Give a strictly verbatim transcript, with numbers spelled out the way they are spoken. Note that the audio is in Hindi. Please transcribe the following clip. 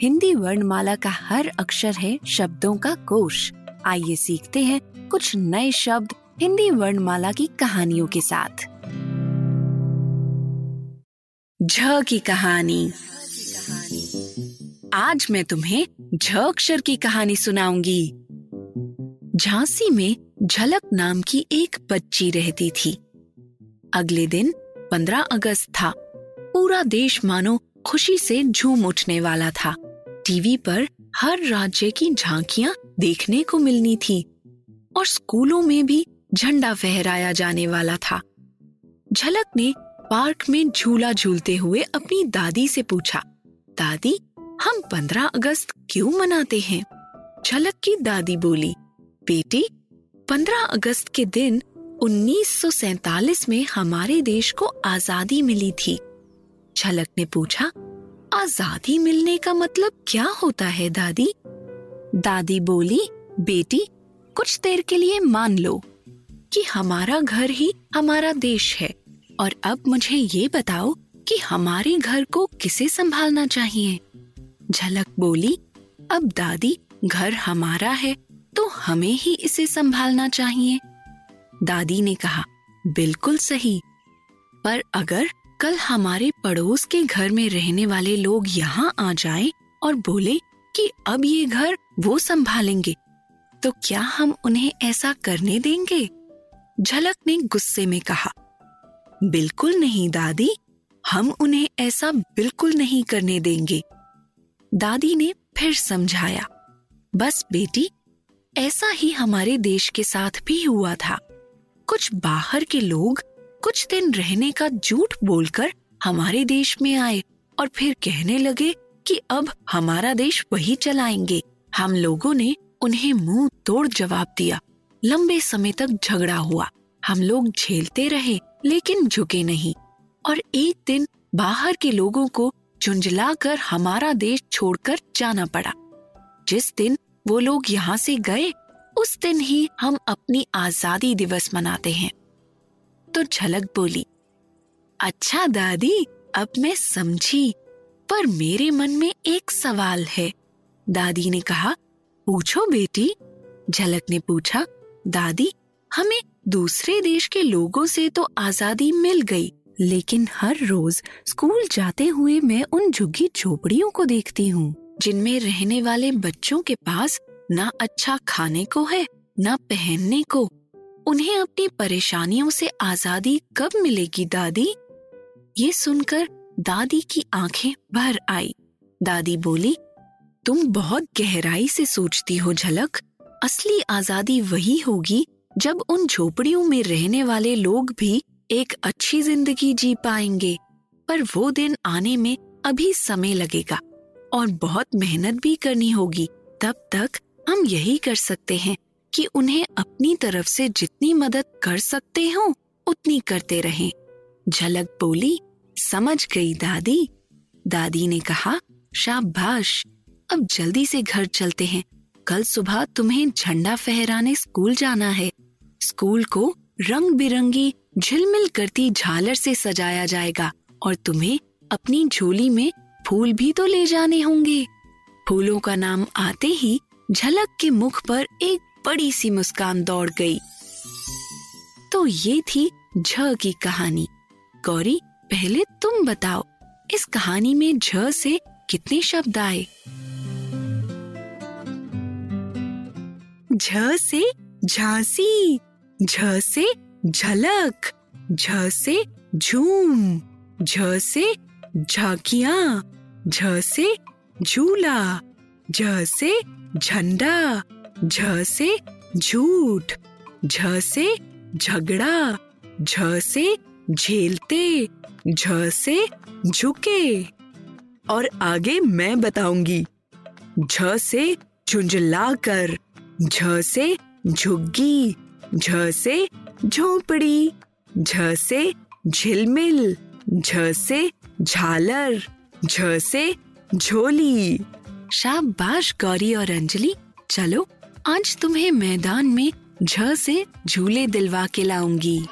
हिंदी वर्णमाला का हर अक्षर है शब्दों का कोश। आइए सीखते हैं कुछ नए शब्द हिंदी वर्णमाला की कहानियों के साथ। झ की कहानी। आज मैं तुम्हें झ अक्षर की कहानी सुनाऊंगी। झांसी में झलक नाम की एक बच्ची रहती थी। अगले दिन पंद्रह अगस्त था। पूरा देश मानो खुशी से झूम उठने वाला था। टीवी पर हर राज्य की झांकियां देखने को मिलनी थी और स्कूलों में भी झंडा फहराया जाने वाला था। झलक ने पार्क में झूला झूलते हुए अपनी दादी से पूछा, दादी हम पंद्रह अगस्त क्यों मनाते हैं? झलक की दादी बोली, बेटी पंद्रह अगस्त के दिन उन्नीस सौ सैंतालीस में हमारे देश को आजादी मिली थी। झलक ने पूछा, आजादी मिलने का मतलब क्या होता है दादी? दादी बोली, बेटी कुछ देर के लिए मान लो कि हमारा घर ही हमारा देश है और अब मुझे ये बताओ कि हमारे घर को किसे संभालना चाहिए? झलक बोली, अब दादी घर हमारा है तो हमें ही इसे संभालना चाहिए। दादी ने कहा, बिल्कुल सही, पर अगर कल हमारे पड़ोस के घर में रहने वाले लोग यहाँ आ जाएं और बोले कि अब ये घर वो संभालेंगे तो क्या हम उन्हें ऐसा करने देंगे? झलक ने गुस्से में कहा, बिल्कुल नहीं दादी, हम उन्हें ऐसा बिल्कुल नहीं करने देंगे। दादी ने फिर समझाया, बस बेटी ऐसा ही हमारे देश के साथ भी हुआ था। कुछ बाहर के लोग कुछ दिन रहने का झूठ बोलकर हमारे देश में आए और फिर कहने लगे कि अब हमारा देश वही चलाएंगे। हम लोगों ने उन्हें मुंह तोड़ जवाब दिया। लंबे समय तक झगड़ा हुआ, हम लोग झेलते रहे लेकिन झुके नहीं और एक दिन बाहर के लोगों को झुंझलाकर हमारा देश छोड़कर जाना पड़ा। जिस दिन वो लोग यहाँ से गए उस दिन ही हम अपनी आजादी दिवस मनाते हैं। तो झलक बोली, अच्छा दादी अब मैं समझी, पर मेरे मन में एक सवाल है। दादी ने कहा, पूछो बेटी। झलक ने पूछा, दादी हमें दूसरे देश के लोगों से तो आजादी मिल गई लेकिन हर रोज स्कूल जाते हुए मैं उन झुग्गी झोपड़ियों को देखती हूँ जिनमें रहने वाले बच्चों के पास ना अच्छा खाने को है ना पहनने को। उन्हें अपनी परेशानियों से आजादी कब मिलेगी दादी? ये सुनकर दादी की आंखें भर आई। दादी बोली, तुम बहुत गहराई से सोचती हो झलक, असली आजादी वही होगी जब उन झोपड़ियों में रहने वाले लोग भी एक अच्छी जिंदगी जी पाएंगे, पर वो दिन आने में अभी समय लगेगा और बहुत मेहनत भी करनी होगी। तब तक हम यही कर सकते हैं कि उन्हें अपनी तरफ से जितनी मदद कर सकते हो उतनी करते रहें। झलक बोली, समझ गई दादी। दादी ने कहा, शाबाश, अब जल्दी से घर चलते हैं, कल सुबह तुम्हें झंडा फहराने स्कूल जाना है। स्कूल को रंग बिरंगी झिलमिल करती झालर से सजाया जाएगा और तुम्हें अपनी झोली में फूल भी तो ले जाने होंगे। फूलों का नाम आते ही झलक के मुख पर एक बड़ी सी मुस्कान दौड़ गई। तो ये थी झ की कहानी। गौरी पहले तुम बताओ, इस कहानी में झ से कितने शब्द आए? झ से झांसी, झ से झलक, झ से झूम, झ से झांकियां, झ से झूला, झ से झंडा, झ से झूठ, झ से झगड़ा, झ से झेलते, झ से झुके। और आगे मैं बताऊंगी। झ से झुंझला कर, झ से झुग्गी, झ से झोपड़ी, झ से झिलमिल, झ से झालर, झ से झोली। शाबाश गौरी और अंजलि, चलो आज तुम्हें मैदान में झ से झूले दिलवा के लाऊंगी।